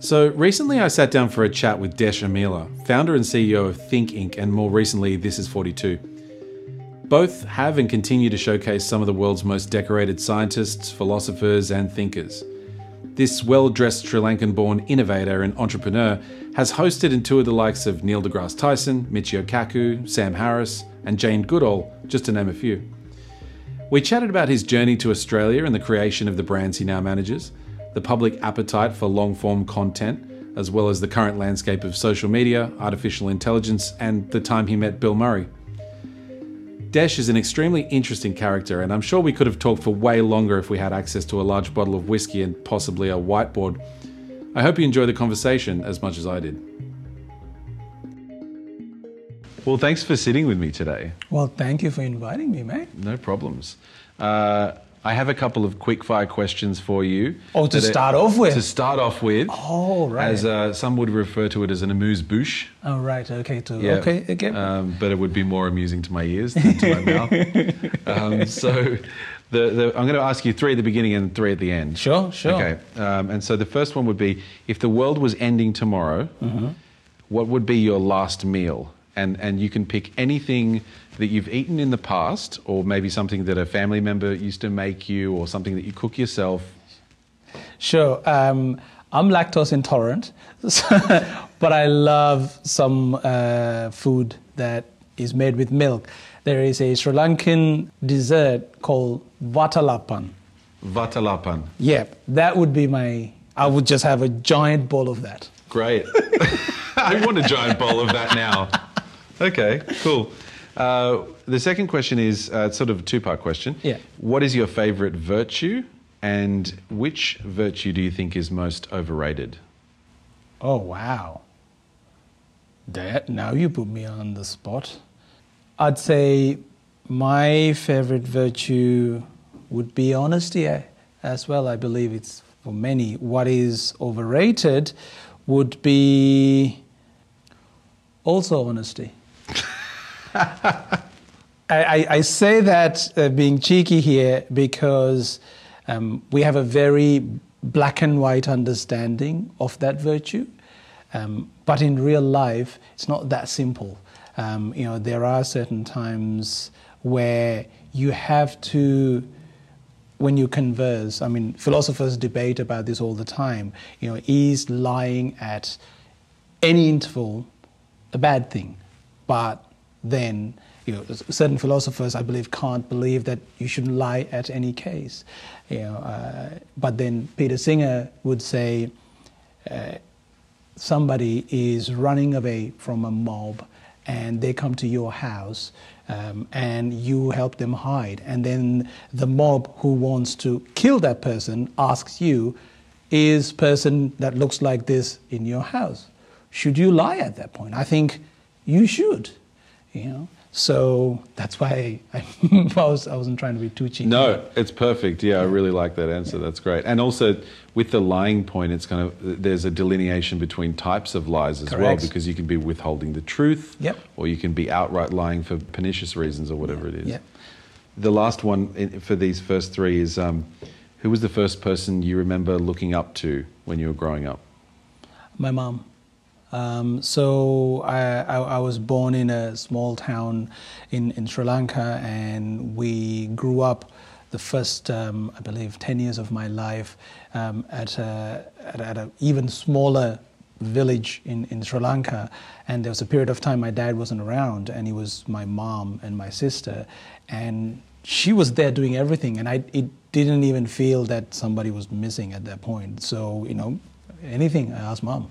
So recently I sat down for a chat with Desh Amila, founder and CEO of Think Inc and more recently This Is 42. Both have and continue to showcase some of the world's most decorated scientists, philosophers and thinkers. This well-dressed Sri Lankan-born innovator and entrepreneur has hosted and toured the likes of Neil deGrasse Tyson, Michio Kaku, Sam Harris and Jane Goodall, just to name a few. We chatted about his journey to Australia and the creation of the brands he now manages, the public appetite for long-form content, as well as the current landscape of social media, artificial intelligence, and the time he met Bill Murray. Desh is an extremely interesting character, and I'm sure we could have talked for way longer if we had access to a large bottle of whiskey and possibly a whiteboard. I hope you enjoy the conversation as much as I did. Well, thanks for sitting with me today. Well, thank you for inviting me, mate. No problems. I have a couple of quick-fire questions for you. Oh, to start off with? To start off with. Oh, right. As some would refer to it as an amuse-bouche. Oh, right. Okay. Okay. But it would be more amusing to my ears than to my mouth. I'm going to ask you three at the beginning and three at the end. Sure. Okay. And so the first one would be, if the world was ending tomorrow, what would be your last meal? And you can pick anything that you've eaten in the past, or maybe something that a family member used to make you, or something that you cook yourself. Sure. I'm lactose intolerant, but I love some food that is made with milk. There is a Sri Lankan dessert called vatalapan. Vatalapan. Yeah, that would be my... I would just have a giant bowl of that. Great. I want a giant bowl of that now. Okay, cool. The second question is sort of a two-part question. Yeah. What is your favourite virtue, and which virtue do you think is most overrated? Oh, wow. Now you put me on the spot. I'd say my favourite virtue would be honesty as well. I believe it's for many. What is overrated would be also honesty. I say that being cheeky here because we have a very black and white understanding of that virtue. But in real life, it's not that simple. There are certain times where you have to, when you converse, I mean, philosophers debate about this all the time. Is lying at any interval a bad thing? But then certain philosophers, I believe, Kant believed that you shouldn't lie at any case. But then Peter Singer would say somebody is running away from a mob and they come to your house and you help them hide. And then the mob who wants to kill that person asks you, is person that looks like this in your house? Should you lie at that point? I think you should. So that's why I wasn't trying to be too cheeky. No, it's perfect. Yeah, I really like that answer. Yeah. That's great. And also with the lying point, it's kind of, there's a delineation between types of lies as well, because you can be withholding the truth, or you can be outright lying for pernicious reasons or whatever it is. Yeah. The last one for these first three is, who was the first person you remember looking up to when you were growing up? My mom. So I was born in a small town in Sri Lanka, and we grew up the first, I believe, 10 years of my life at an even smaller village in Sri Lanka. And there was a period of time my dad wasn't around, and it was my mom and my sister, and she was there doing everything, and it didn't even feel that somebody was missing at that point. So, anything, I asked mom.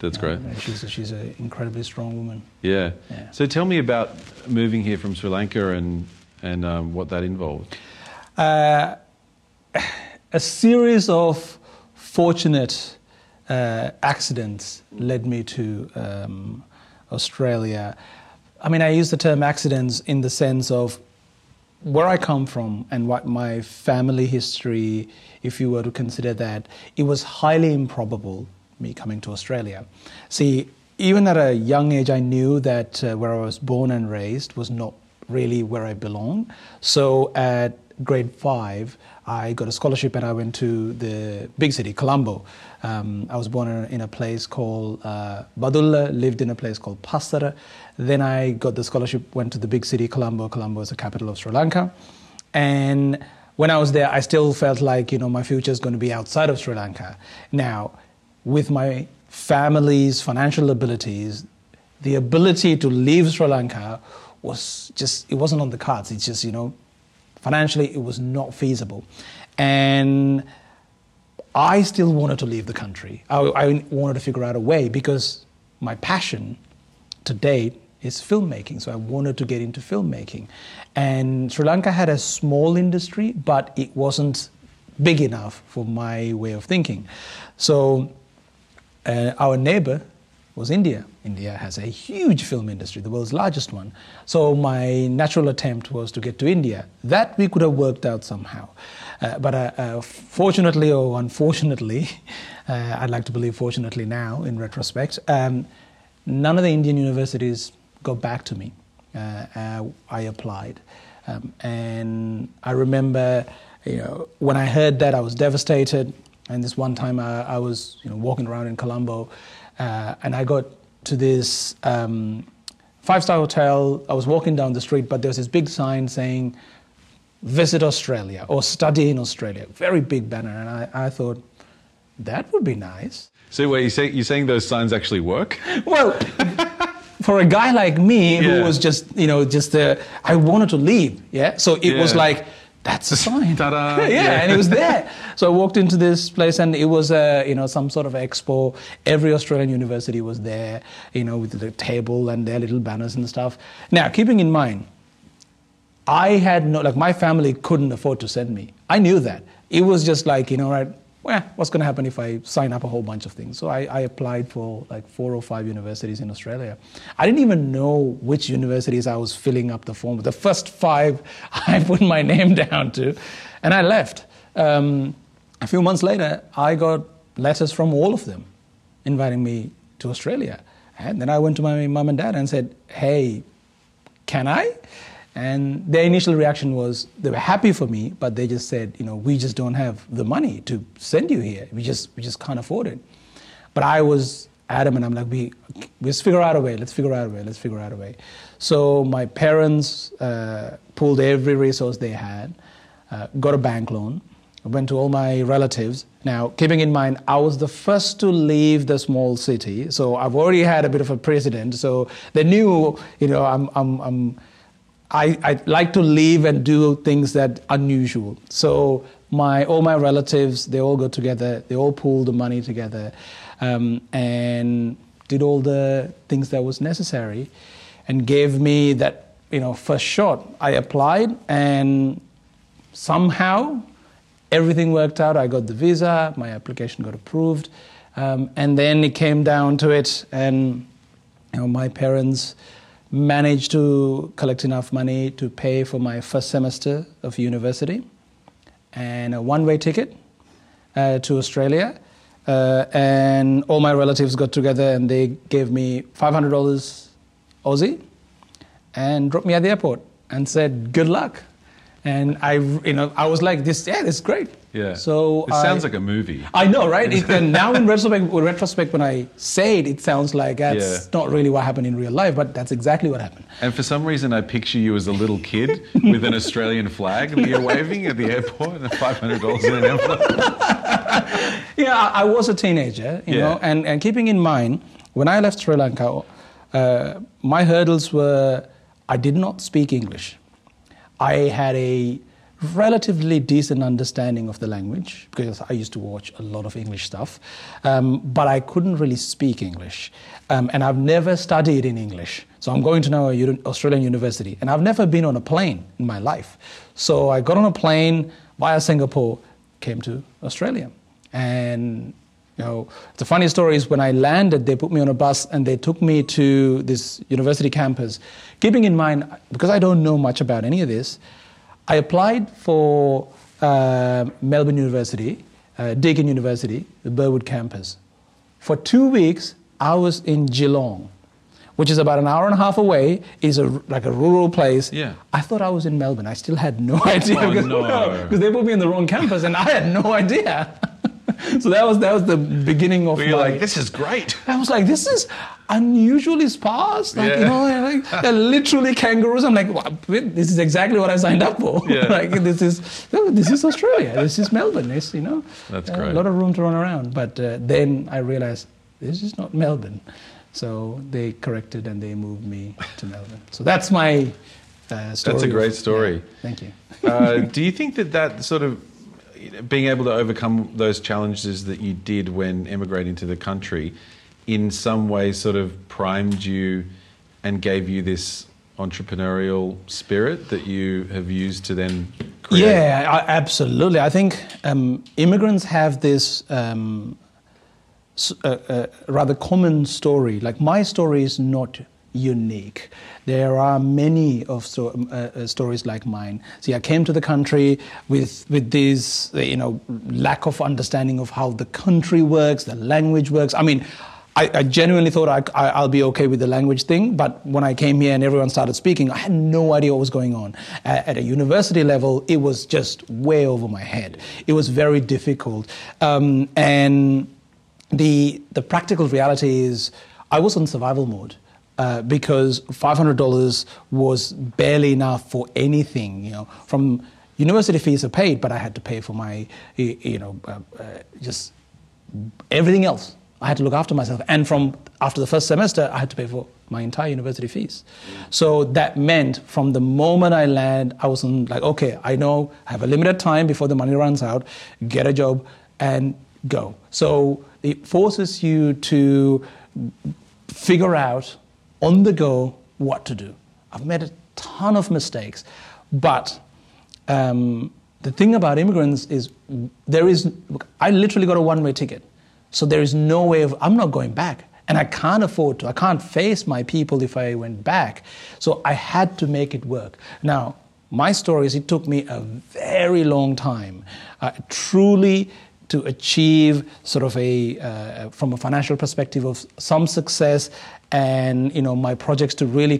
That's great. She's an incredibly strong woman. Yeah. So tell me about moving here from Sri Lanka and what that involved. A series of fortunate accidents led me to Australia. I mean, I use the term accidents in the sense of where I come from and what my family history, if you were to consider that, it was highly improbable. Me coming to Australia. See, even at a young age, I knew that where I was born and raised was not really where I belonged. So at grade 5, I got a scholarship and I went to the big city, Colombo. I was born in a place called Badulla, lived in a place called Pasara. Then I got the scholarship, went to the big city, Colombo. Colombo is the capital of Sri Lanka. And when I was there, I still felt like, you know, my future is going to be outside of Sri Lanka. Now, with my family's financial abilities, the ability to leave Sri Lanka was just, it wasn't on the cards. It's just, you know, financially it was not feasible. And I still wanted to leave the country. I wanted to figure out a way because my passion today is filmmaking. So I wanted to get into filmmaking. And Sri Lanka had a small industry, but it wasn't big enough for my way of thinking. So our neighbor was India. India has a huge film industry, the world's largest one. So my natural attempt was to get to India. That we could have worked out somehow. But fortunately or unfortunately, I'd like to believe fortunately now in retrospect, none of the Indian universities got back to me. I applied. And I remember, you know, when I heard that I was devastated. And this one time I was, you know, walking around in Colombo and I got to this five-star hotel. I was walking down the street, but there was this big sign saying, visit Australia or study in Australia. Very big banner. And I thought, that would be nice. So wait, you're saying those signs actually work? Well, for a guy like me who was just, you know, just I wanted to leave. Yeah. So it was like, that's a sign. Ta-da. Yeah, and it was there. So I walked into this place and it was, you know, some sort of expo. Every Australian university was there, you know, with the table and their little banners and stuff. Now, keeping in mind, I had no, like my family couldn't afford to send me. I knew that. It was just like, you know, right, well, what's going to happen if I sign up a whole bunch of things? So I applied for like 4 or 5 universities in Australia. I didn't even know which universities I was filling up the form with. The first 5 I put my name down to, and I left. A few months later, I got letters from all of them inviting me to Australia. And then I went to my mum and dad and said, hey, can I? And their initial reaction was, they were happy for me, but they just said, you know, we just don't have the money to send you here. We just can't afford it. But I was adamant. I'm like, let's figure out a way. Let's figure out a way. Let's figure out a way. So my parents pulled every resource they had, got a bank loan, went to all my relatives. Now, keeping in mind, I was the first to leave the small city. So I've already had a bit of a precedent. So they knew, you know, I like to leave and do things that are unusual. So all my relatives, they all got together. They all pooled the money together and did all the things that was necessary and gave me that, you know, first shot. I applied and somehow everything worked out. I got the visa. My application got approved. And then it came down to it and, you know, my parents managed to collect enough money to pay for my first semester of university and a one-way ticket to Australia. And all my relatives got together and they gave me $500 Aussie and dropped me at the airport and said, good luck. And I was like, this is great. Yeah. So it sounds like a movie. I know, right? And now in retrospect, when I say it sounds like that's not really what happened in real life, but that's exactly what happened. And for some reason, I picture you as a little kid with an Australian flag that you're waving at the airport and $500 in an envelope. Yeah, I was a teenager, you know, and keeping in mind, when I left Sri Lanka, my hurdles were I did not speak English. I had a relatively decent understanding of the language because I used to watch a lot of English stuff, but I couldn't really speak English. And I've never studied in English. So I'm going to now an Australian university, and I've never been on a plane in my life. So I got on a plane via Singapore, came to Australia. And, you know, the funny story is when I landed, they put me on a bus and they took me to this university campus. Keeping in mind, because I don't know much about any of this, I applied for Melbourne University, Deakin University, the Burwood campus. For 2 weeks, I was in Geelong. which is about an hour and a half away, is like a rural place. Yeah. I thought I was in Melbourne. I still had no idea. Oh, because they put me in the wrong campus and I had no idea. So that was the beginning of. You're like, this is great. I was like, this is unusually sparse. Like, yeah. You know, like, they're literally kangaroos. I'm like, wow, this is exactly what I signed up for. Yeah. Like, this is Australia. This is Melbourne. This, you know, that's great. A lot of room to run around. But then I realized this is not Melbourne. So they corrected and they moved me to Melbourne. So that's my story. That's a great story. Yeah, thank you. Do you think that sort of being able to overcome those challenges that you did when emigrating to the country in some way sort of primed you and gave you this entrepreneurial spirit that you have used to then create? Yeah, absolutely. I think immigrants have this rather common story. Like, my story is not unique. There are many of stories like mine. See, I came to the country with this, you know, lack of understanding of how the country works, the language works. I mean, I genuinely thought I'll be okay with the language thing, but when I came here and everyone started speaking, I had no idea what was going on. At a university level, it was just way over my head. It was very difficult. And the practical reality is I was on survival mode. Because $500 was barely enough for anything, you know. From university fees are paid, but I had to pay for my, you know, just everything else. I had to look after myself. And from after the first semester, I had to pay for my entire university fees. So that meant from the moment I land, I was like, okay, I know I have a limited time before the money runs out, get a job and go. So it forces you to figure out on the go what to do. I've made a ton of mistakes, but the thing about immigrants is I literally got a one-way ticket. So there is no way of, I'm not going back. And I can't afford to. I can't face my people if I went back. So I had to make it work. Now, my story is it took me a very long time, truly to achieve sort of from a financial perspective of some success and, you know, my projects to really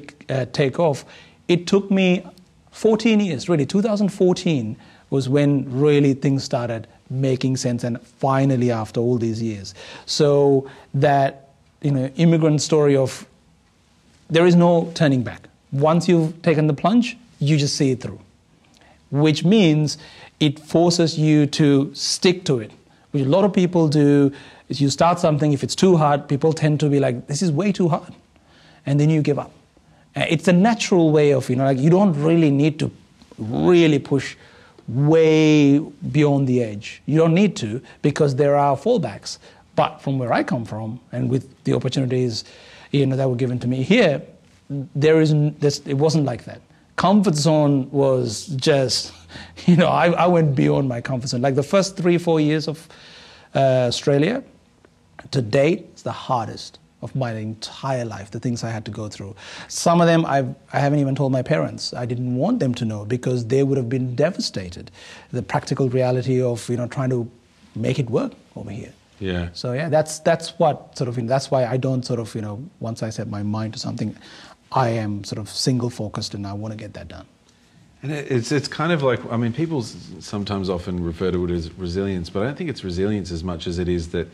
take off. It took me 14 years, really. 2014 was when really things started making sense, and finally after all these years. So that, you know, immigrant story of there is no turning back. Once you've taken the plunge, you just see it through, which means it forces you to stick to it, which a lot of people do. If you start something, if it's too hard, people tend to be like, this is way too hard. And then you give up. It's a natural way of, you know, like you don't really need to really push way beyond the edge. You don't need to, because there are fallbacks. But from where I come from, and with the opportunities, you know, that were given to me here, it wasn't like that. Comfort zone was just, you know, I went beyond my comfort zone. Like the first 3-4 years of Australia, to date, it's the hardest of my entire life, the things I had to go through. Some of them I haven't even told my parents. I didn't want them to know, because they would have been devastated. The practical reality of, you know, trying to make it work over here. Yeah. So yeah, that's what sort of, you know, that's why I don't sort of, you know, once I set my mind to something, I am sort of single focused and I want to get that done. And it's kind of like, I mean, people sometimes often refer to it as resilience, but I don't think it's resilience as much as it is that,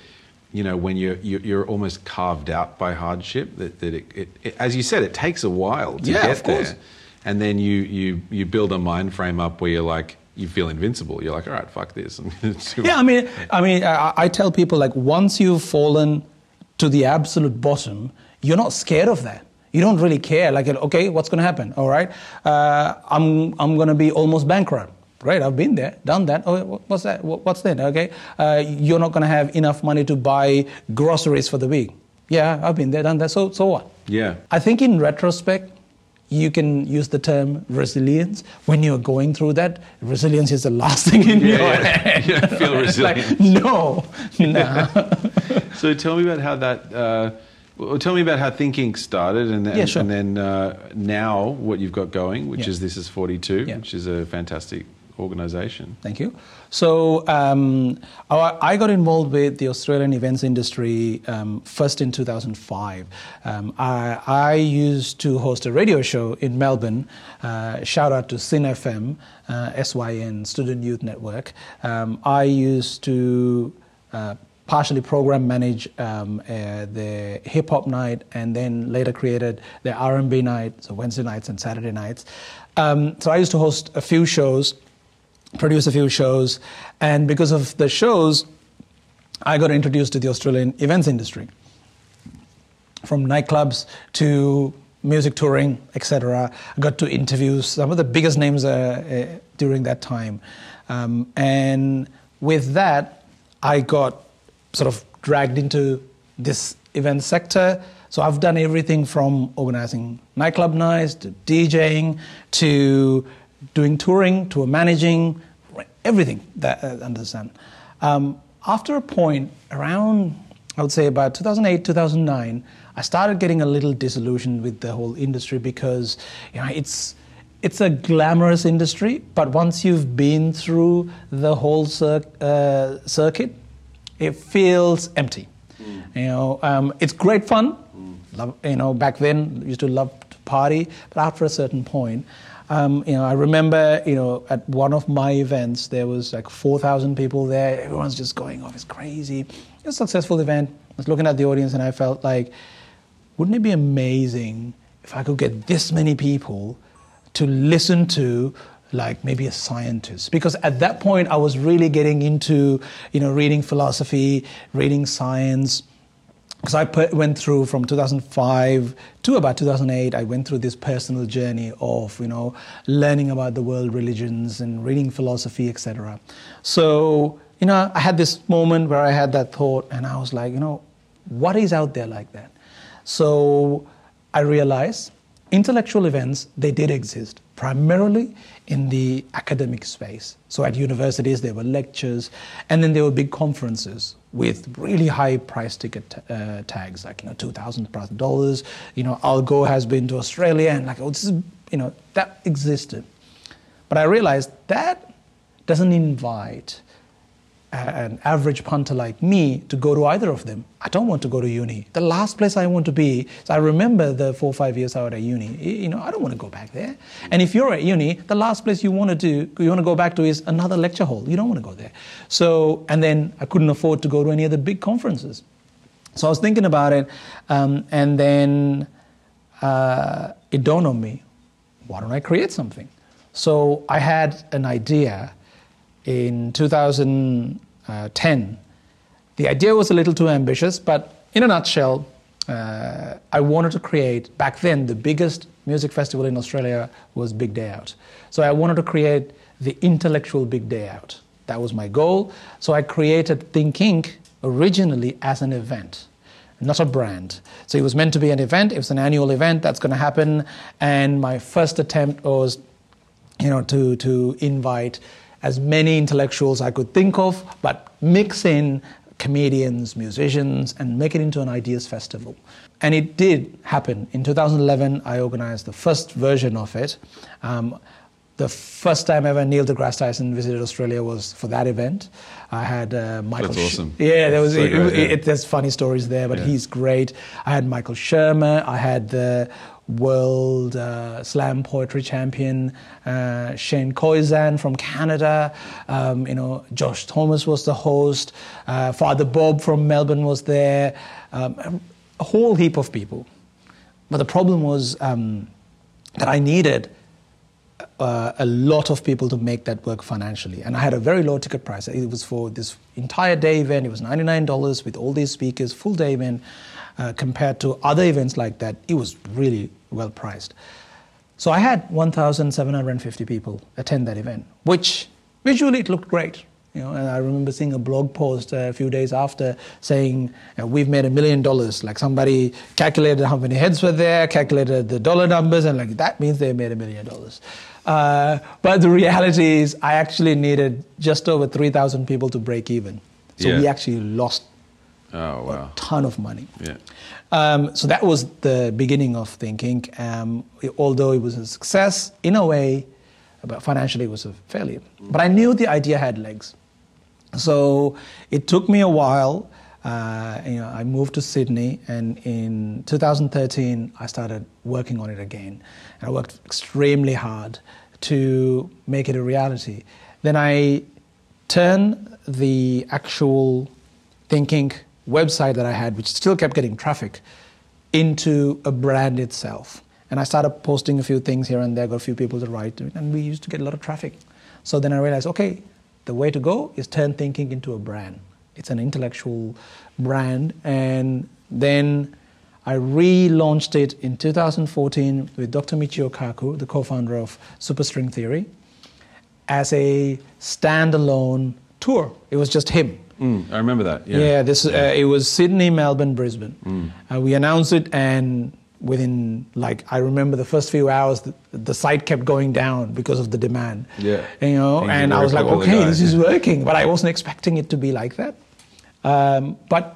you know, when you're almost carved out by hardship, that it as you said, it takes a while to get there. And then you build a mind frame up where you're like, you feel invincible. You're like, all right, fuck this. Yeah, I mean, I tell people, like, once you've fallen to the absolute bottom, you're not scared of that. You don't really care. Like, okay, what's going to happen? All right, I'm going to be almost bankrupt. Great, I've been there, done that. Oh, what's that? What's that? Okay, you're not going to have enough money to buy groceries for the week. Yeah, I've been there, done that. So what? Yeah. I think in retrospect, you can use the term resilience when you're going through that. Resilience is the last thing in your head. Yeah, feel resilient. Like, So tell me about how that. Well, tell me about how Think Inc started, and then now what you've got going, which is This Is 42, which is a fantastic organization. Thank you. So I got involved with the Australian events industry first in 2005. I used to host a radio show in Melbourne. Shout out to SYN FM, SYN, Student Youth Network. I used to partially program manage the hip hop night, and then later created the R&B night, so Wednesday nights and Saturday nights. So I used to host a few shows, produce a few shows, and because of the shows, I got introduced to the Australian events industry, from nightclubs to music touring, etc. I got to interview some of the biggest names during that time, and with that, I got sort of dragged into this event sector. So I've done everything from organizing nightclub nights to DJing to doing touring to managing, everything that I understand. After a point around, I would say about 2008, 2009, I started getting a little disillusioned with the whole industry because, you know, it's a glamorous industry, but once you've been through the whole circuit, it feels empty. Mm. You know, it's great fun. Mm. Love, you know, back then used to love to party, but after a certain point, you know, I remember, you know, at one of my events there was like 4,000 people there. Everyone's just going off. It's crazy. It's a successful event. I was looking at the audience and I felt like, wouldn't it be amazing if I could get this many people to listen to, like, maybe a scientist? Because at that point I was really getting into, you know, reading philosophy, reading science. Because I went through from 2005 to about 2008, I went through this personal journey of, you know, learning about the world religions and reading philosophy, etc. So, you know, I had this moment where I had that thought and I was like, you know, what is out there like that? So I realized intellectual events, they did exist, primarily in the academic space. So at universities, there were lectures, and then there were big conferences with really high price ticket tags, like, you know, $2,000+. You know, Al Gore has been to Australia, and like, oh, this is, you know, that existed. But I realized that doesn't invite an average punter like me to go to either of them. I don't want to go to uni. The last place I want to be, so I remember the 4 or 5 years I was at uni, you know, I don't want to go back there. And if you're at uni, the last place you want to go back to is another lecture hall. You don't want to go there. So, and then I couldn't afford to go to any of the big conferences. So I was thinking about it, and then it dawned on me, why don't I create something? So I had an idea in 2010. The idea was a little too ambitious, but in a nutshell, I wanted to create, back then the biggest music festival in Australia was Big Day Out. So I wanted to create the intellectual Big Day Out. That was my goal. So I created Think Inc. originally as an event, not a brand. So it was meant to be an event. It was an annual event that's going to happen. And my first attempt was, you know, to invite as many intellectuals I could think of, but mix in comedians, musicians, and make it into an ideas festival. And it did happen. In 2011, I organized the first version of it. The first time ever Neil deGrasse Tyson visited Australia was for that event. I had Michael... That's awesome. Yeah, there was, so good, yeah. There's funny stories there, but yeah, he's great. I had Michael Shermer. I had the world slam poetry champion Shane Coyzan from Canada. You know, Josh Thomas was the host. Father Bob from Melbourne was there. A whole heap of people. But the problem was that I needed a lot of people to make that work financially, and I had a very low ticket price. It was for this entire day event. It was $99 with all these speakers, full day event. Compared to other events like that, it was really well priced. So I had 1,750 people attend that event, which visually it looked great. You know, and I remember seeing a blog post a few days after saying, we've made $1 million. Like, somebody calculated how many heads were there, calculated the dollar numbers, and like, that means they made $1 million. But the reality is I actually needed just over 3,000 people to break even. So yeah, we actually lost a ton of money. Yeah. So that was the beginning of Think Inc. Although it was a success, in a way, but financially it was a failure. But I knew the idea had legs. So it took me a while. I moved to Sydney, and in 2013, I started working on it again. And I worked extremely hard to make it a reality. Then I turned the actual Think Inc. website that I had, which still kept getting traffic, into a brand itself. And I started posting a few things here and there, got a few people to write to it, and we used to get a lot of traffic. So then I realized, okay, the way to go is turn Think Inc. into a brand. It's an intellectual brand. And then I relaunched it in 2014 with Dr. Michio Kaku, the co-founder of Superstring Theory, as a standalone tour. It was just him. I remember that. It was Sydney, Melbourne, Brisbane. We announced it, and within, I remember the first few hours, the site kept going down because of the demand. Yeah. And I was like, okay, this is working. But I wasn't expecting it to be like that. But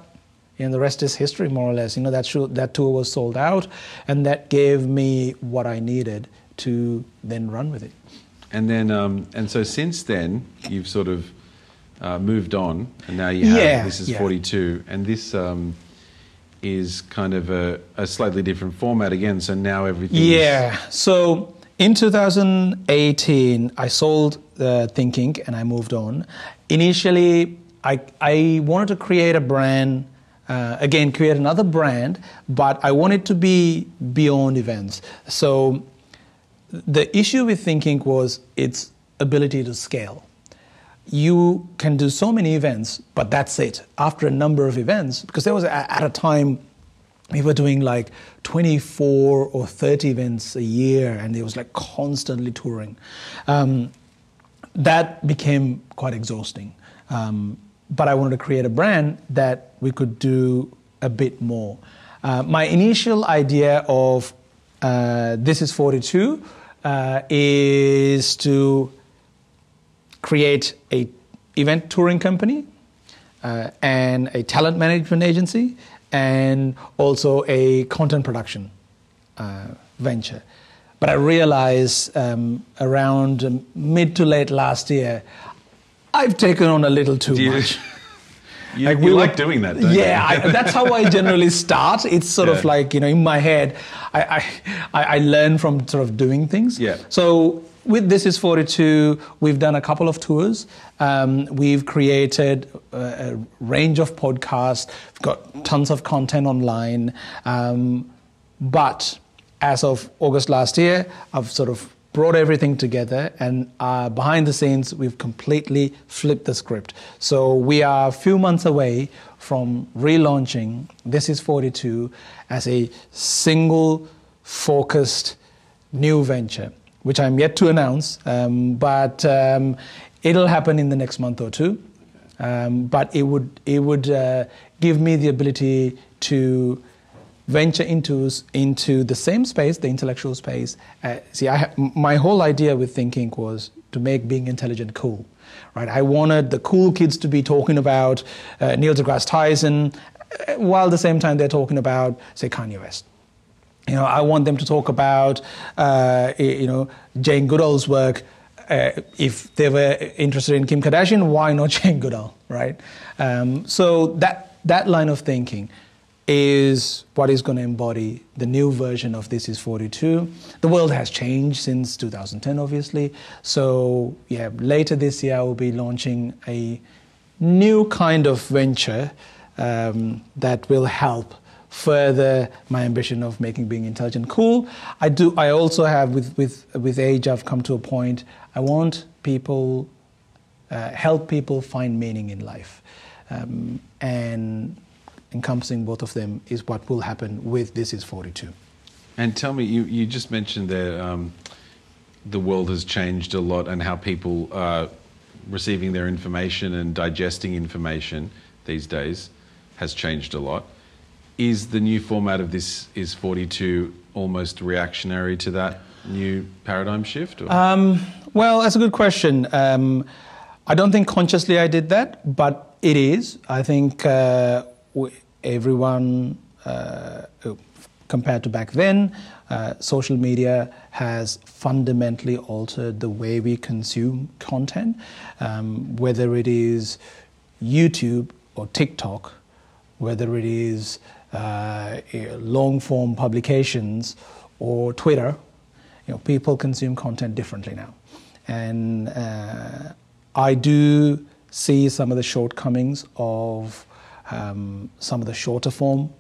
the rest is history, more or less. That tour was sold out, and that gave me what I needed to then run with it. And then, and so since then, you've sort of moved on, and now you have This Is 42, and this is kind of a slightly different format again. So now everything. So in 2018, I sold Think Inc. and I moved on. Initially, I wanted to create a brand. Create another brand, but I wanted to be beyond events. So the issue with Think Inc. was its ability to scale. You can do so many events, but that's it. After a number of events, because there was at a time we were doing 24 or 30 events a year, and it was constantly touring. That became quite exhausting. But I wanted to create a brand that we could do a bit more. My initial idea of This Is 42 is to create a event touring company and a talent management agency and also a content production venture. But I realized around mid to late last year, I've taken on a little too much. Doing that, don't you? Yeah, that's how I generally start. It's sort of in my head, I learn from sort of doing things. Yeah. So with This Is 42, we've done a couple of tours. We've created a range of podcasts. We've got tons of content online. But as of August last year, I've sort of brought everything together, and behind the scenes, we've completely flipped the script. So we are a few months away from relaunching This Is 42 as a single, focused new venture, which I'm yet to announce, but it'll happen in the next month or two. But it would give me the ability to venture into the same space, the intellectual space. My whole idea with Think Inc. was to make being intelligent cool, right? I wanted the cool kids to be talking about Neil deGrasse Tyson, while at the same time they're talking about, say, Kanye West. I want them to talk about, Jane Goodall's work. If they were interested in Kim Kardashian, why not Jane Goodall, right? So that line of thinking is what is going to embody the new version of This Is 42. The world has changed since 2010, obviously. So, later this year, I will be launching a new kind of venture that will help further my ambition of making being intelligent cool. I also have, with age, I've come to a point, I want people, help people find meaning in life. And encompassing both of them is what will happen with This Is 42. And tell me, you just mentioned that the world has changed a lot and how people are receiving their information and digesting information these days has changed a lot. Is the new format of This Is 42 almost reactionary to that new paradigm shift? Or? Well, that's a good question. I don't think consciously I did that, but it is. I think everyone compared to back then. Social media has fundamentally altered the way we consume content, whether it is YouTube or TikTok, whether it is long-form publications or Twitter. You know, people consume content differently now. And I do see some of the shortcomings of some of the shorter form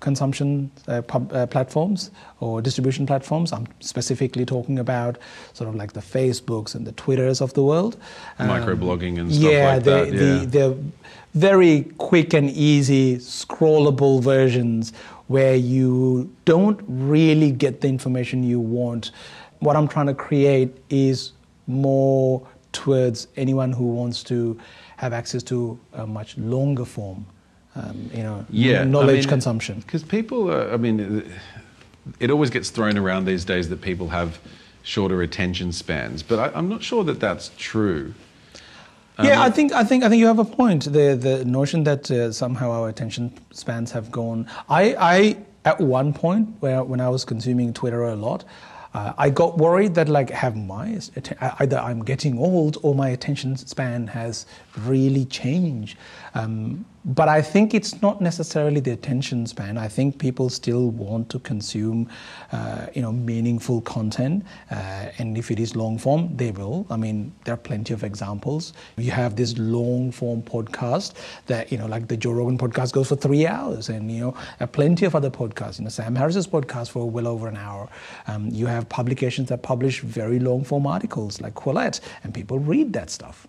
consumption platforms or distribution platforms. I'm specifically talking about sort of like the Facebooks and the Twitters of the world. Microblogging and stuff like that. They're very quick and easy scrollable versions where you don't really get the information you want. What I'm trying to create is more towards anyone who wants to have access to a much longer form, knowledge consumption. Because people are, it always gets thrown around these days that people have shorter attention spans, but I'm not sure that that's true. I think you have a point. The notion that somehow our attention spans have gone. I at one point when I was consuming Twitter a lot, I got worried that either I'm getting old or my attention span has really changed. But I think it's not necessarily the attention span. I think people still want to consume, meaningful content. And if it is long form, they will. There are plenty of examples. You have this long form podcast that, like the Joe Rogan podcast goes for 3 hours, and, plenty of other podcasts. Sam Harris's podcast for well over an hour. You have publications that publish very long form articles like Quillette, and people read that stuff,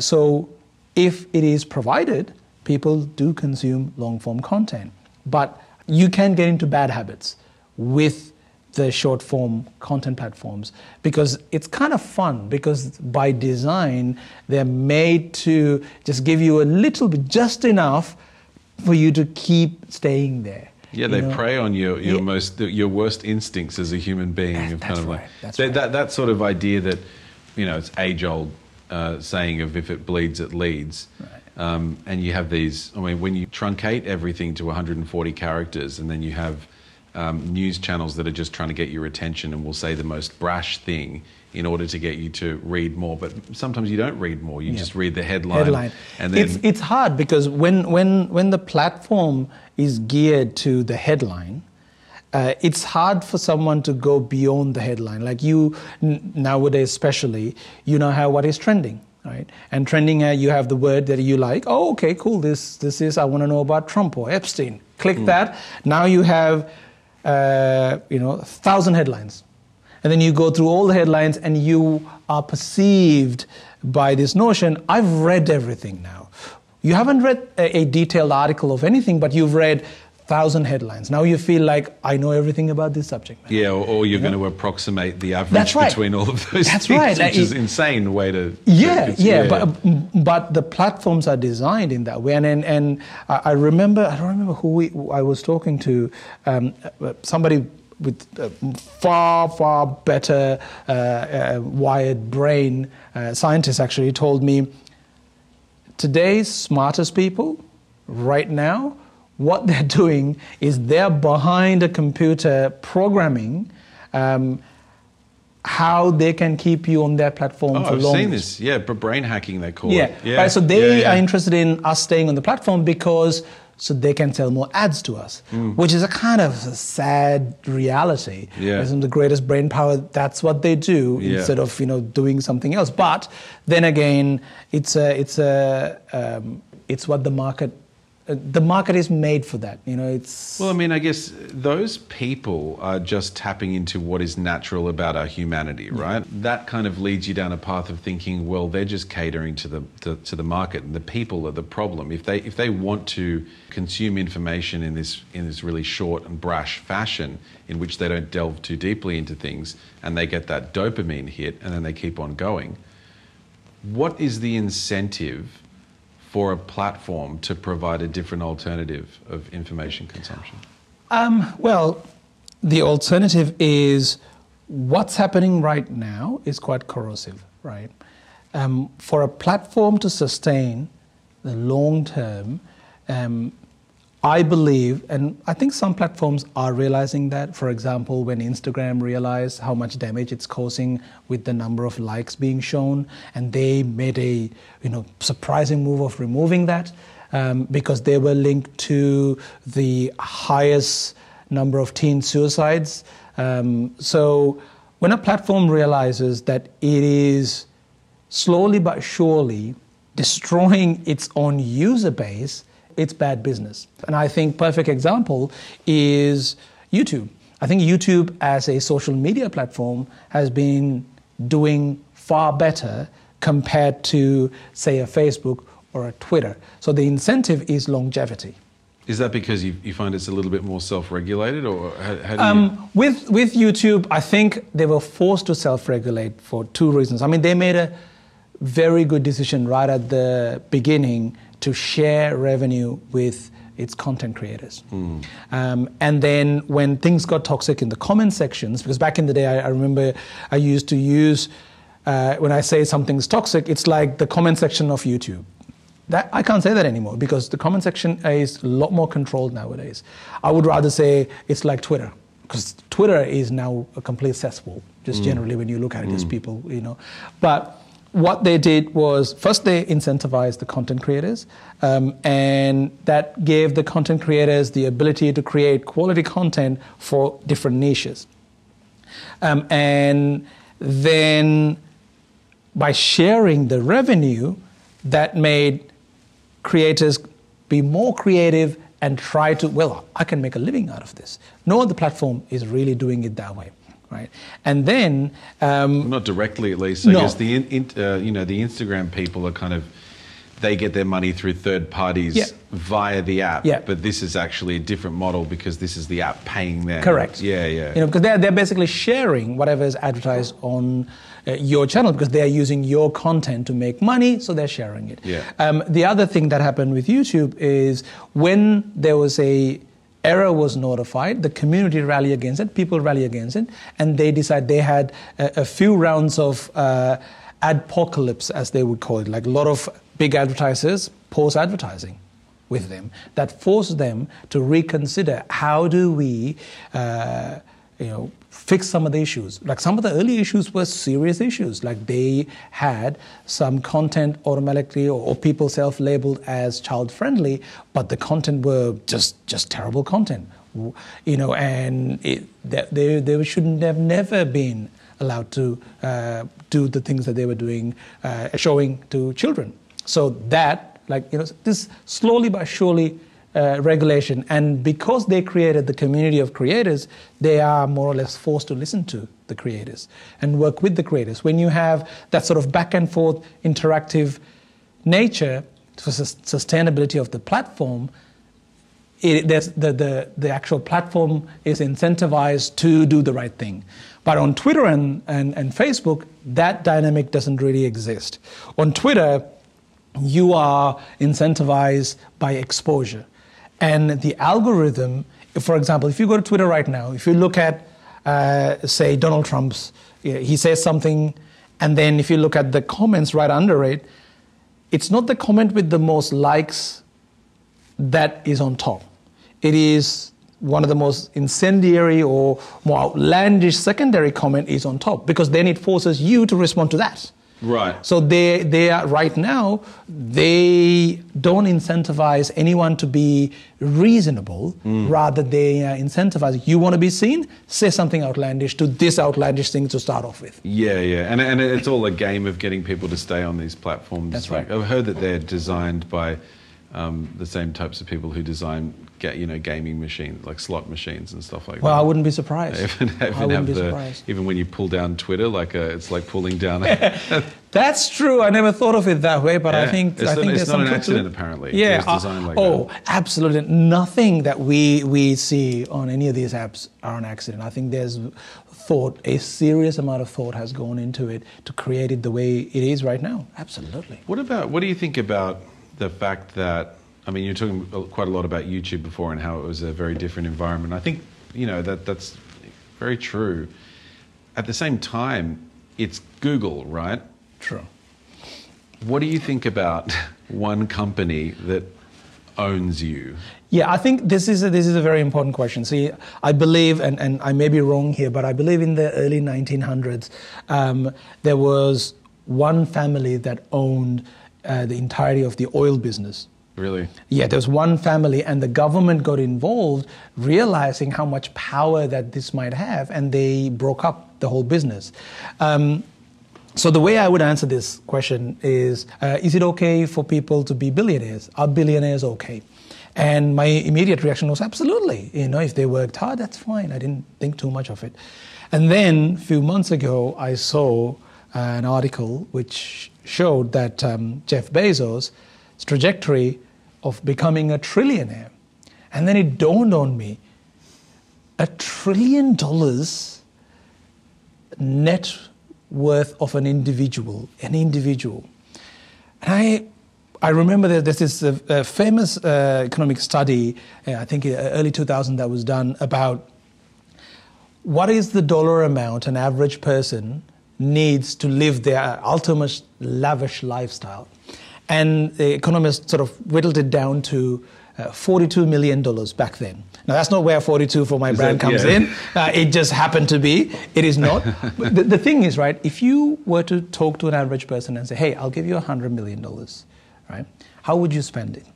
so if it is provided, people do consume long-form content. But you can get into bad habits with the short-form content platforms because it's kind of fun, because by design, they're made to just give you a little bit, just enough for you to keep staying there. Yeah, they prey on your worst instincts as a human being. That sort of idea that, it's age-old. Saying of if it bleeds, it leads. Right. And you have these, when you truncate everything to 140 characters, and then you have news channels that are just trying to get your attention and will say the most brash thing in order to get you to read more. But sometimes you don't read more, you just read the headline. And then it's hard because when the platform is geared to the headline, it's hard for someone to go beyond the headline. Like nowadays especially, you know what is trending, right? And trending, you have the word that you like. Oh, okay, cool. This is, I want to know about Trump or Epstein. Click that. Now you have, 1,000 headlines. And then you go through all the headlines and you are perceived by this notion, I've read everything now. You haven't read a detailed article of anything, but you've read 1,000 headlines. Now you feel like I know everything about this subject matter. Yeah, or you're going to approximate the average between all of those things, right. Which is insane way to... But the platforms are designed in that way. And I remember, I don't remember who I was talking to, somebody with a far better wired brain, scientist actually told me, today's smartest people right now, what they're doing is they're behind a computer programming how they can keep you on their platform for long. I've seen this, brain hacking they call it. Yeah. Right, so they are interested in us staying on the platform so they can sell more ads to us, which is a kind of a sad reality. Yeah. Isn't the greatest brain power, that's what they do instead of doing something else. But then again, it's what the market... The market is made for that, it's... Well, I guess those people are just tapping into what is natural about our humanity, right? That kind of leads you down a path of thinking, well, they're just catering to the market, and the people are the problem. If they want to consume information in this really short and brash fashion, in which they don't delve too deeply into things, and they get that dopamine hit, and then they keep on going, what is the incentive for a platform to provide a different alternative of information consumption? The alternative is what's happening right now is quite corrosive, right? For a platform to sustain the long term, I believe, and I think some platforms are realizing that, for example, when Instagram realized how much damage it's causing with the number of likes being shown, and they made a surprising move of removing that because they were linked to the highest number of teen suicides. So when a platform realizes that it is slowly but surely destroying its own user base, it's bad business. And I think perfect example is YouTube. I think YouTube as a social media platform has been doing far better compared to, say, a Facebook or a Twitter. So the incentive is longevity. Is that because you find it's a little bit more self-regulated, or how do you... With YouTube, I think they were forced to self-regulate for two reasons. I mean, they made a very good decision right at the beginning to share revenue with its content creators. And then when things got toxic in the comment sections, because back in the day, I remember I used to use, when I say something's toxic, it's like the comment section of YouTube. That, I can't say that anymore because the comment section is a lot more controlled nowadays. I would rather say it's like Twitter, because Twitter is now a complete cesspool, just generally when you look at it as people, But what they did was, first they incentivized the content creators, and that gave the content creators the ability to create quality content for different niches. And then by sharing the revenue, that made creators be more creative and try to, well, I can make a living out of this. No other platform is really doing it that way, right? And then... not directly, at least. I guess the, the Instagram people are kind of, they get their money through third parties via the app, but this is actually a different model because this is the app paying them. Correct. Yeah, yeah. Because they're basically sharing whatever is advertised on your channel because they're using your content to make money, so they're sharing it. Yeah. The other thing that happened with YouTube is when there was a error was notified, the community rally against it, people rally against it, and they decide they had a few rounds of adpocalypse, as they would call it, like a lot of big advertisers pause advertising with them. That forced them to reconsider how do we fix some of the issues. Like some of the early issues were serious issues. Like they had some content automatically or people self-labeled as child-friendly, but the content were just terrible content. And they shouldn't have never been allowed to do the things that they were doing, showing to children. So that, this slowly but surely regulation, and because they created the community of creators, they are more or less forced to listen to the creators and work with the creators. When you have that sort of back and forth interactive nature for sustainability of the platform, the actual platform is incentivized to do the right thing. But on Twitter and Facebook, that dynamic doesn't really exist. On Twitter, you are incentivized by exposure. And the algorithm, for example, if you go to Twitter right now, if you look at, say, Donald Trump's, he says something, and then if you look at the comments right under it, it's not the comment with the most likes that is on top. It is one of the most incendiary or more outlandish secondary comment is on top, because then it forces you to respond to that. Right. So they are right now, they don't incentivize anyone to be reasonable. Rather, they are incentivizing. You want to be seen? Say something outlandish to this outlandish thing to start off with. Yeah, yeah. And it's all a game of getting people to stay on these platforms. That's right. I've heard that they're designed by the same types of people who design gaming machines, like slot machines and stuff like that. Well, I wouldn't be surprised. Even when you pull down Twitter, it's like pulling down... That's true. I never thought of it that way, but I think there's some... It's not an accident, apparently. Yeah. It was designed like that. Absolutely. Nothing that we see on any of these apps are an accident. I think there's thought, a serious amount of thought has gone into it to create it the way it is right now. Absolutely. What do you think about the fact that... I mean, you're talking quite a lot about YouTube before and how it was a very different environment. I think, that's very true. At the same time, it's Google, right? True. What do you think about one company that owns you? Yeah, I think this is a very important question. See, I believe, and I may be wrong here, but I believe in the early 1900s, there was one family that owned the entirety of the oil business. Really? Yeah, there's one family, and the government got involved, realizing how much power that this might have, and they broke up the whole business. So the way I would answer this question is it okay for people to be billionaires? Are billionaires okay? And my immediate reaction was, absolutely. You know, if they worked hard, that's fine. I didn't think too much of it. And then a few months ago, I saw an article which showed that Jeff Bezos' trajectory of becoming a trillionaire. And then it dawned on me, $1 trillion net worth of an individual. And I remember that this is a famous economic study, I think early 2000, that was done about what is the dollar amount an average person needs to live their ultimate lavish lifestyle. And the economists sort of whittled it down to $42 million back then. Now, that's not where 42 for my brand comes in. It just happened to be. It is not. But the thing is, right, if you were to talk to an average person and say, hey, I'll give you $100 million, right, how would you spend it?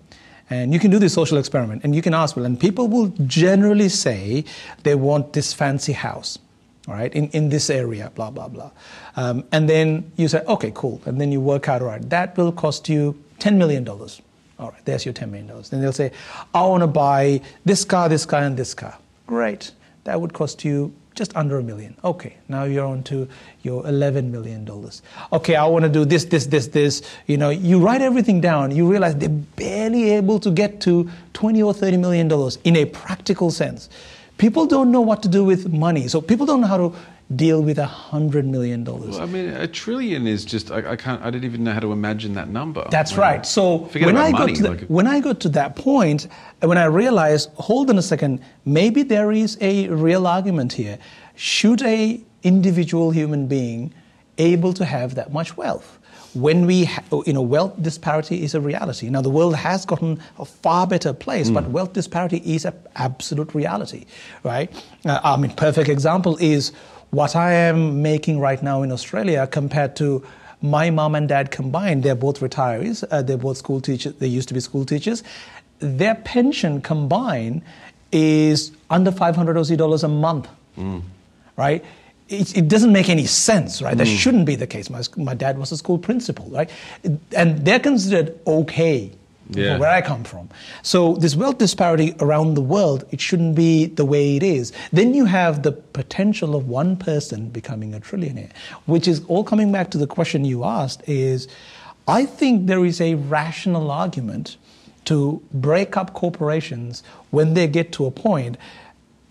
And you can do this social experiment, and you can ask, well, and people will generally say they want this fancy house, all right, in this area, blah, blah, blah. And then you say, okay, cool. And then you work out, all right, that will cost you $10 million. All right, there's your $10 million. Then they'll say, I want to buy this car, and this car. Great. That would cost you just under $1 million. Okay, now you're on to your $11 million. Okay, I want to do this, this, this, this. You know, you write everything down. You realize they're barely able to get to $20 or $30 million in a practical sense. People don't know what to do with money. So people don't know how to deal with $100 million. Well, I mean, $1 trillion is just, I can't, I didn't even know how to imagine that number. That's right. So when I got to that point, when I realized, hold on a second, maybe there is a real argument here. Should a individual human being able to have that much wealth? When we, you know, wealth disparity is a reality. Now, the world has gotten a far better place, but wealth disparity is an absolute reality, right? I mean, perfect example is what I am making right now in Australia compared to my mom and dad combined. They're both retirees. They're both school teachers. They used to be school teachers. Their pension combined is under 500 Aussie dollars a month, right? It doesn't make any sense, right? That shouldn't be the case. My dad was a school principal, right? And they're considered okay from where I come from. So this wealth disparity around the world, it shouldn't be the way it is. Then you have the potential of one person becoming a trillionaire, which is all coming back to the question you asked is, I think there is a rational argument to break up corporations when they get to a point.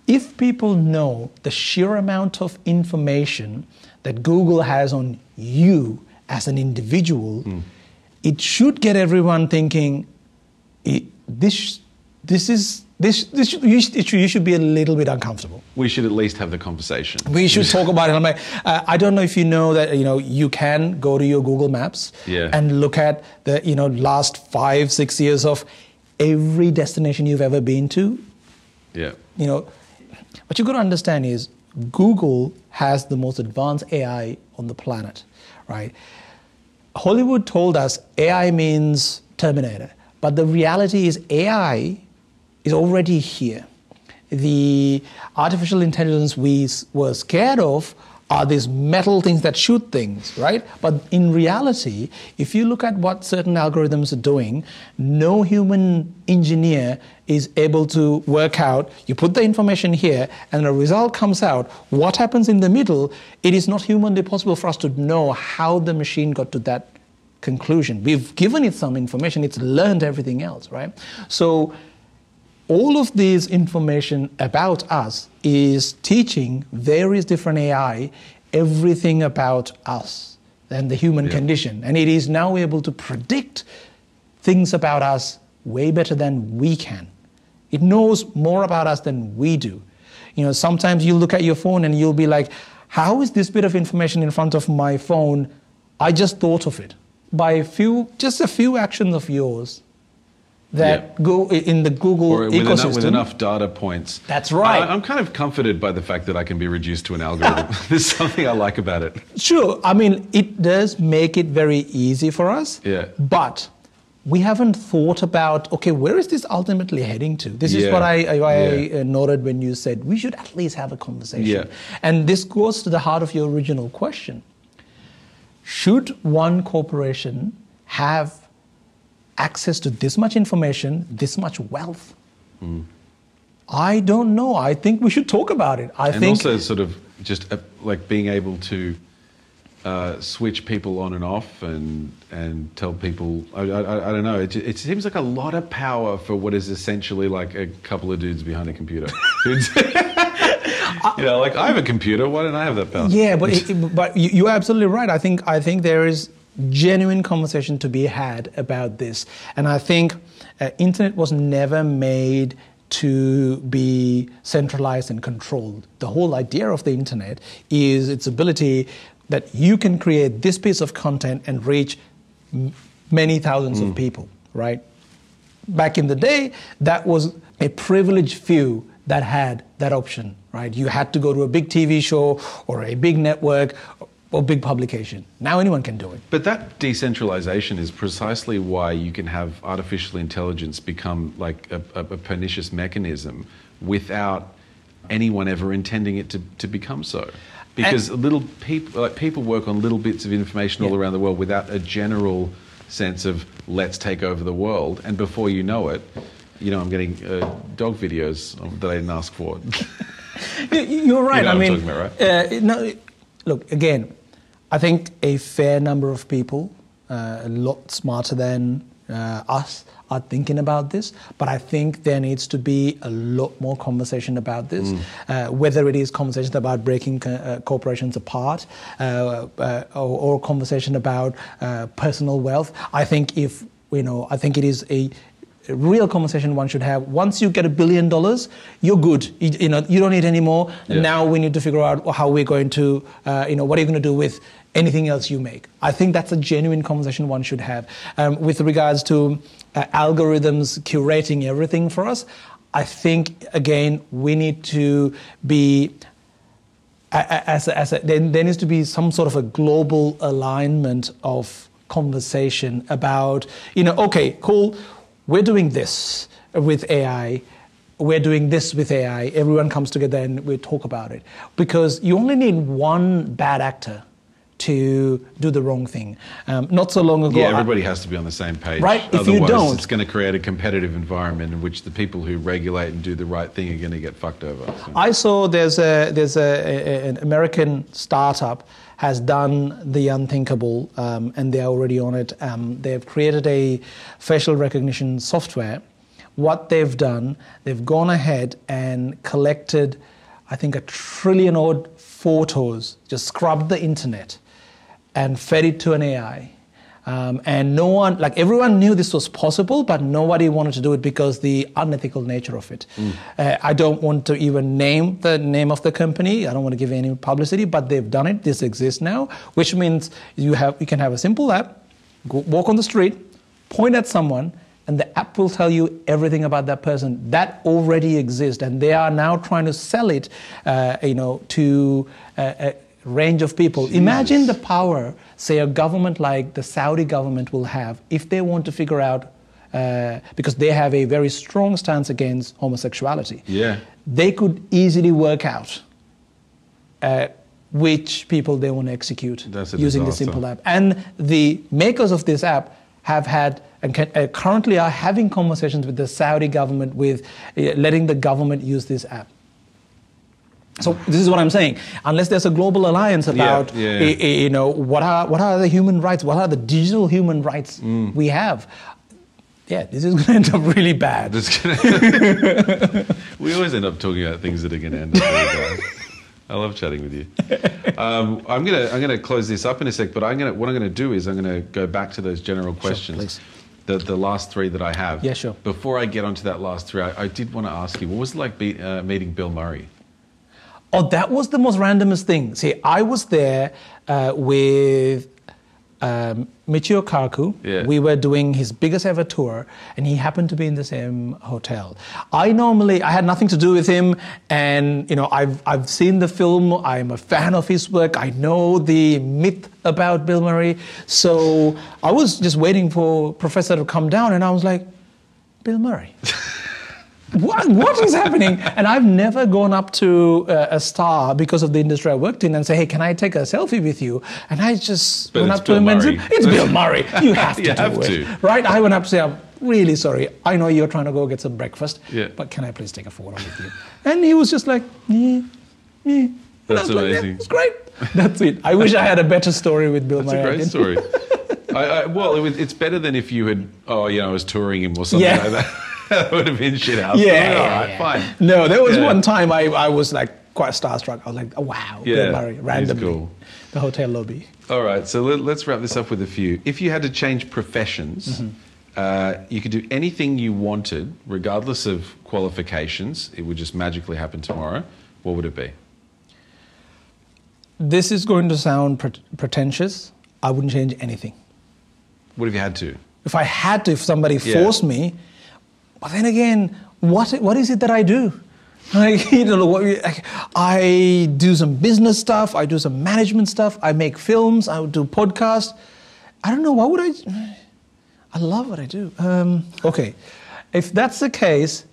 If people know the sheer amount of information that Google has on you as an individual, it should get everyone thinking, you should be a little bit uncomfortable. We should at least have the conversation. We should talk about it. I'm like, I don't know if you know that, you know, you can go to your Google Maps and look at the, you know, last 5-6 years of every destination you've ever been to. Yeah. You know. What you've got to understand is Google has the most advanced AI on the planet, right? Hollywood told us AI means Terminator, but the reality is AI is already here. The artificial intelligence we were scared of are these metal things that shoot things, right? But in reality, if you look at what certain algorithms are doing, no human engineer is able to work out, you put the information here and the result comes out. What happens in the middle, it is not humanly possible for us to know how the machine got to that conclusion. We've given it some information, it's learned everything else, right? So all of this information about us is teaching various different AI everything about us and the human condition. And it is now able to predict things about us way better than we can. It knows more about us than we do. You know, sometimes you look at your phone and you'll be like, how is this bit of information in front of my phone? I just thought of it. By a few actions of yours, that in the Google ecosystem. With enough data points. That's right. I'm kind of comforted by the fact that I can be reduced to an algorithm. There's something I like about it. Sure. I mean, it does make it very easy for us. Yeah. But we haven't thought about, okay, where is this ultimately heading to? This is what I noted when you said we should at least have a conversation. Yeah. And this goes to the heart of your original question. Should one corporation have access to this much information, this much wealth? Mm. I don't know. I think we should talk about it. I think also sort of just like being able to switch people on and off and tell people, I don't know. It seems like a lot of power for what is essentially like a couple of dudes behind a computer. You know, like I have a computer. Why don't I have that power? Yeah, but but you're absolutely right. I think there is genuine conversation to be had about this, and I think internet was never made to be centralized and controlled. The whole idea of the internet is its ability that you can create this piece of content and reach many thousands of people. Right? Back in the day, that was a privileged few that had that option. Right? You had to go to a big TV show or a big network or big publication. Now anyone can do it. But that decentralization is precisely why you can have artificial intelligence become like a pernicious mechanism without anyone ever intending it to become so. Because people work on little bits of information all around the world without a general sense of let's take over the world. And before you know it, you know, I'm getting dog videos that I didn't ask for. You're right. You know, I mean, about, right? No, look, again, I think a fair number of people, a lot smarter than us, are thinking about this. But I think there needs to be a lot more conversation about this, whether it is conversations about breaking corporations apart or conversation about personal wealth. I think it is a real conversation one should have. Once you get $1 billion, you're good. You know, you don't need any more. Yeah. Now we need to figure out how we're going to, what are you going to do with anything else you make? I think that's a genuine conversation one should have. With regards to algorithms curating everything for us, I think, again, we need to be... there needs to be some sort of a global alignment of conversation about, okay, cool, we're doing this with AI, we're doing this with AI, everyone comes together and we talk about it. Because you only need one bad actor to do the wrong thing. Not so long ago... Yeah, everybody has to be on the same page. Right, if you don't... Otherwise, it's going to create a competitive environment in which the people who regulate and do the right thing are going to get fucked over. So. I saw there's an American startup has done the unthinkable, and they're already on it. They've created a facial recognition software. What they've done, they've gone ahead and collected, I think, 1 trillion-odd photos, just scrubbed the internet, and fed it to an AI. And no one, like everyone knew this was possible, but nobody wanted to do it because the unethical nature of it. Mm. I don't want to even name the name of the company. I don't want to give any publicity, but they've done it. This exists now, which means you can have a simple app, walk on the street, point at someone, and the app will tell you everything about that person. That already exists, and they are now trying to sell it, to range of people. Jeez. Imagine the power, say, a government like the Saudi government will have if they want to figure out, because they have a very strong stance against homosexuality. Yeah. They could easily work out which people they want to execute using the simple app. And the makers of this app have had and currently are having conversations with the Saudi government with letting the government use this app. So this is what I'm saying. Unless there's a global alliance about, what are the human rights, what are the digital human rights we have? Yeah, this is going to end up really bad. We always end up talking about things that are going to end up really bad. I love chatting with you. I'm gonna close this up in a sec, but I'm gonna go back to those general questions. Sure, the last three that I have. Yeah, sure. Before I get onto that last three, I did want to ask you, what was it like meeting Bill Murray? Oh, that was the most randomest thing. See, I was there with Michio Kaku, yeah. We were doing his biggest ever tour, and he happened to be in the same hotel. I had nothing to do with him, and you know, I've seen the film. I'm a fan of his work. I know the myth about Bill Murray. So I was just waiting for Professor to come down, and I was like, Bill Murray. What is happening? And I've never gone up to a star because of the industry I worked in and say, hey, can I take a selfie with you? And I just went up to him and said, it's Bill Murray. You have to do it. Right? I went up to say, I'm really sorry. I know you're trying to go get some breakfast, but can I please take a photo with you? And he was just like, yeah, yeah. That's amazing. It's great. That's it. I wish I had a better story with Bill Murray. That's a great story. Well, it's better than if you had, you know, I was touring him or something like that. That would have been shit out. Yeah, all right, fine. No, there was one time I was like quite starstruck. I was like, oh, wow, Bill Murray, randomly. Cool. The hotel lobby. All right, so let's wrap this up with a few. If you had to change professions, you could do anything you wanted, regardless of qualifications. It would just magically happen tomorrow. What would it be? This is going to sound pretentious. I wouldn't change anything. What if you had to? If I had to, if somebody forced me... But then again, what is it that I do? Like, you know, I do some business stuff, I do some management stuff, I make films, I do podcasts. I don't know, why would I love what I do. Okay, if that's the case,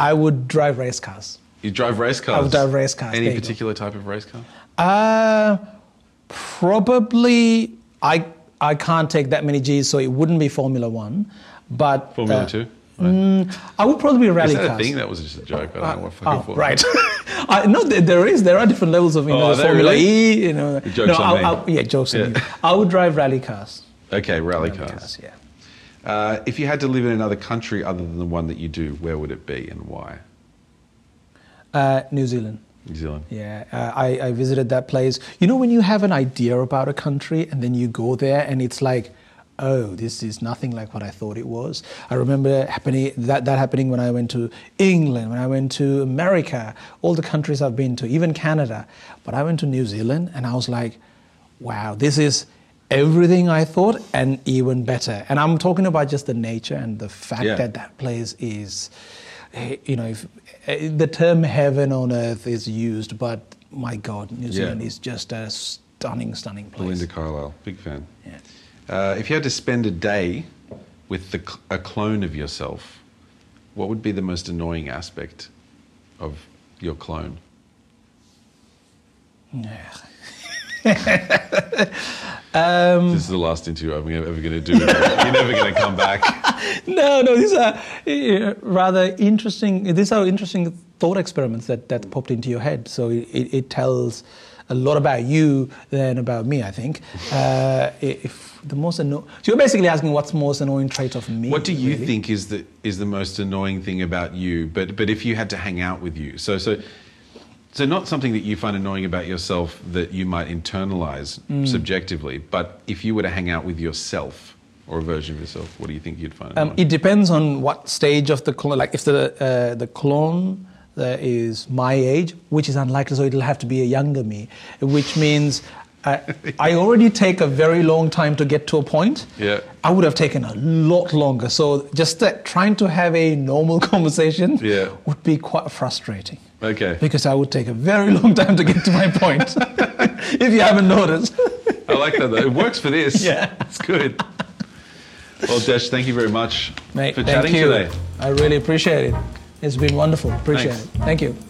I would drive race cars. You drive race cars? I would drive race cars. Any particular type of race car? Probably, I can't take that many Gs, so it wouldn't be Formula One. But Formula 2? I would probably be rally cars. Is that a thing? That was just a joke. I don't know what fucking for. Right. No, there are different levels of, you know, Formula E. You know, jokes on me. Jokes on you. I would drive rally cars. Okay, rally cars. Yeah. If you had to live in another country other than the one that you do, where would it be and why? New Zealand. New Zealand. Yeah, I visited that place. You know, when you have an idea about a country and then you go there and it's like, oh, this is nothing like what I thought it was. I remember that happening when I went to England, when I went to America, all the countries I've been to, even Canada. But I went to New Zealand and I was like, wow, this is everything I thought and even better. And I'm talking about just the nature and the fact that that place is, you know, the term heaven on earth is used, but my God, New Zealand is just a stunning, stunning place. Belinda Carlisle, big fan. Yeah. If you had to spend a day with a clone of yourself, what would be the most annoying aspect of your clone? This is the last interview I'm ever going to do. You're never going to come back. No, these are rather interesting. These are interesting thought experiments that popped into your head. So it tells a lot about you than about me, I think. So you're basically asking what's the most annoying trait of me. What do you think is the most annoying thing about you? But if you had to hang out with you, so not something that you find annoying about yourself that you might internalize subjectively, but if you were to hang out with yourself or a version of yourself, what do you think you'd find annoying? It depends on what stage of the clone. Like if the clone that is my age, which is unlikely, so it'll have to be a younger me, which means I already take a very long time to get to a point. Yeah, I would have taken a lot longer. So just that trying to have a normal conversation would be quite frustrating. Okay. Because I would take a very long time to get to my point, if you haven't noticed. I like that, though. It works for this. Yeah. It's good. Well, Desh, thank you very much for chatting today. I really appreciate it. It's been wonderful. Appreciate it. Thank you.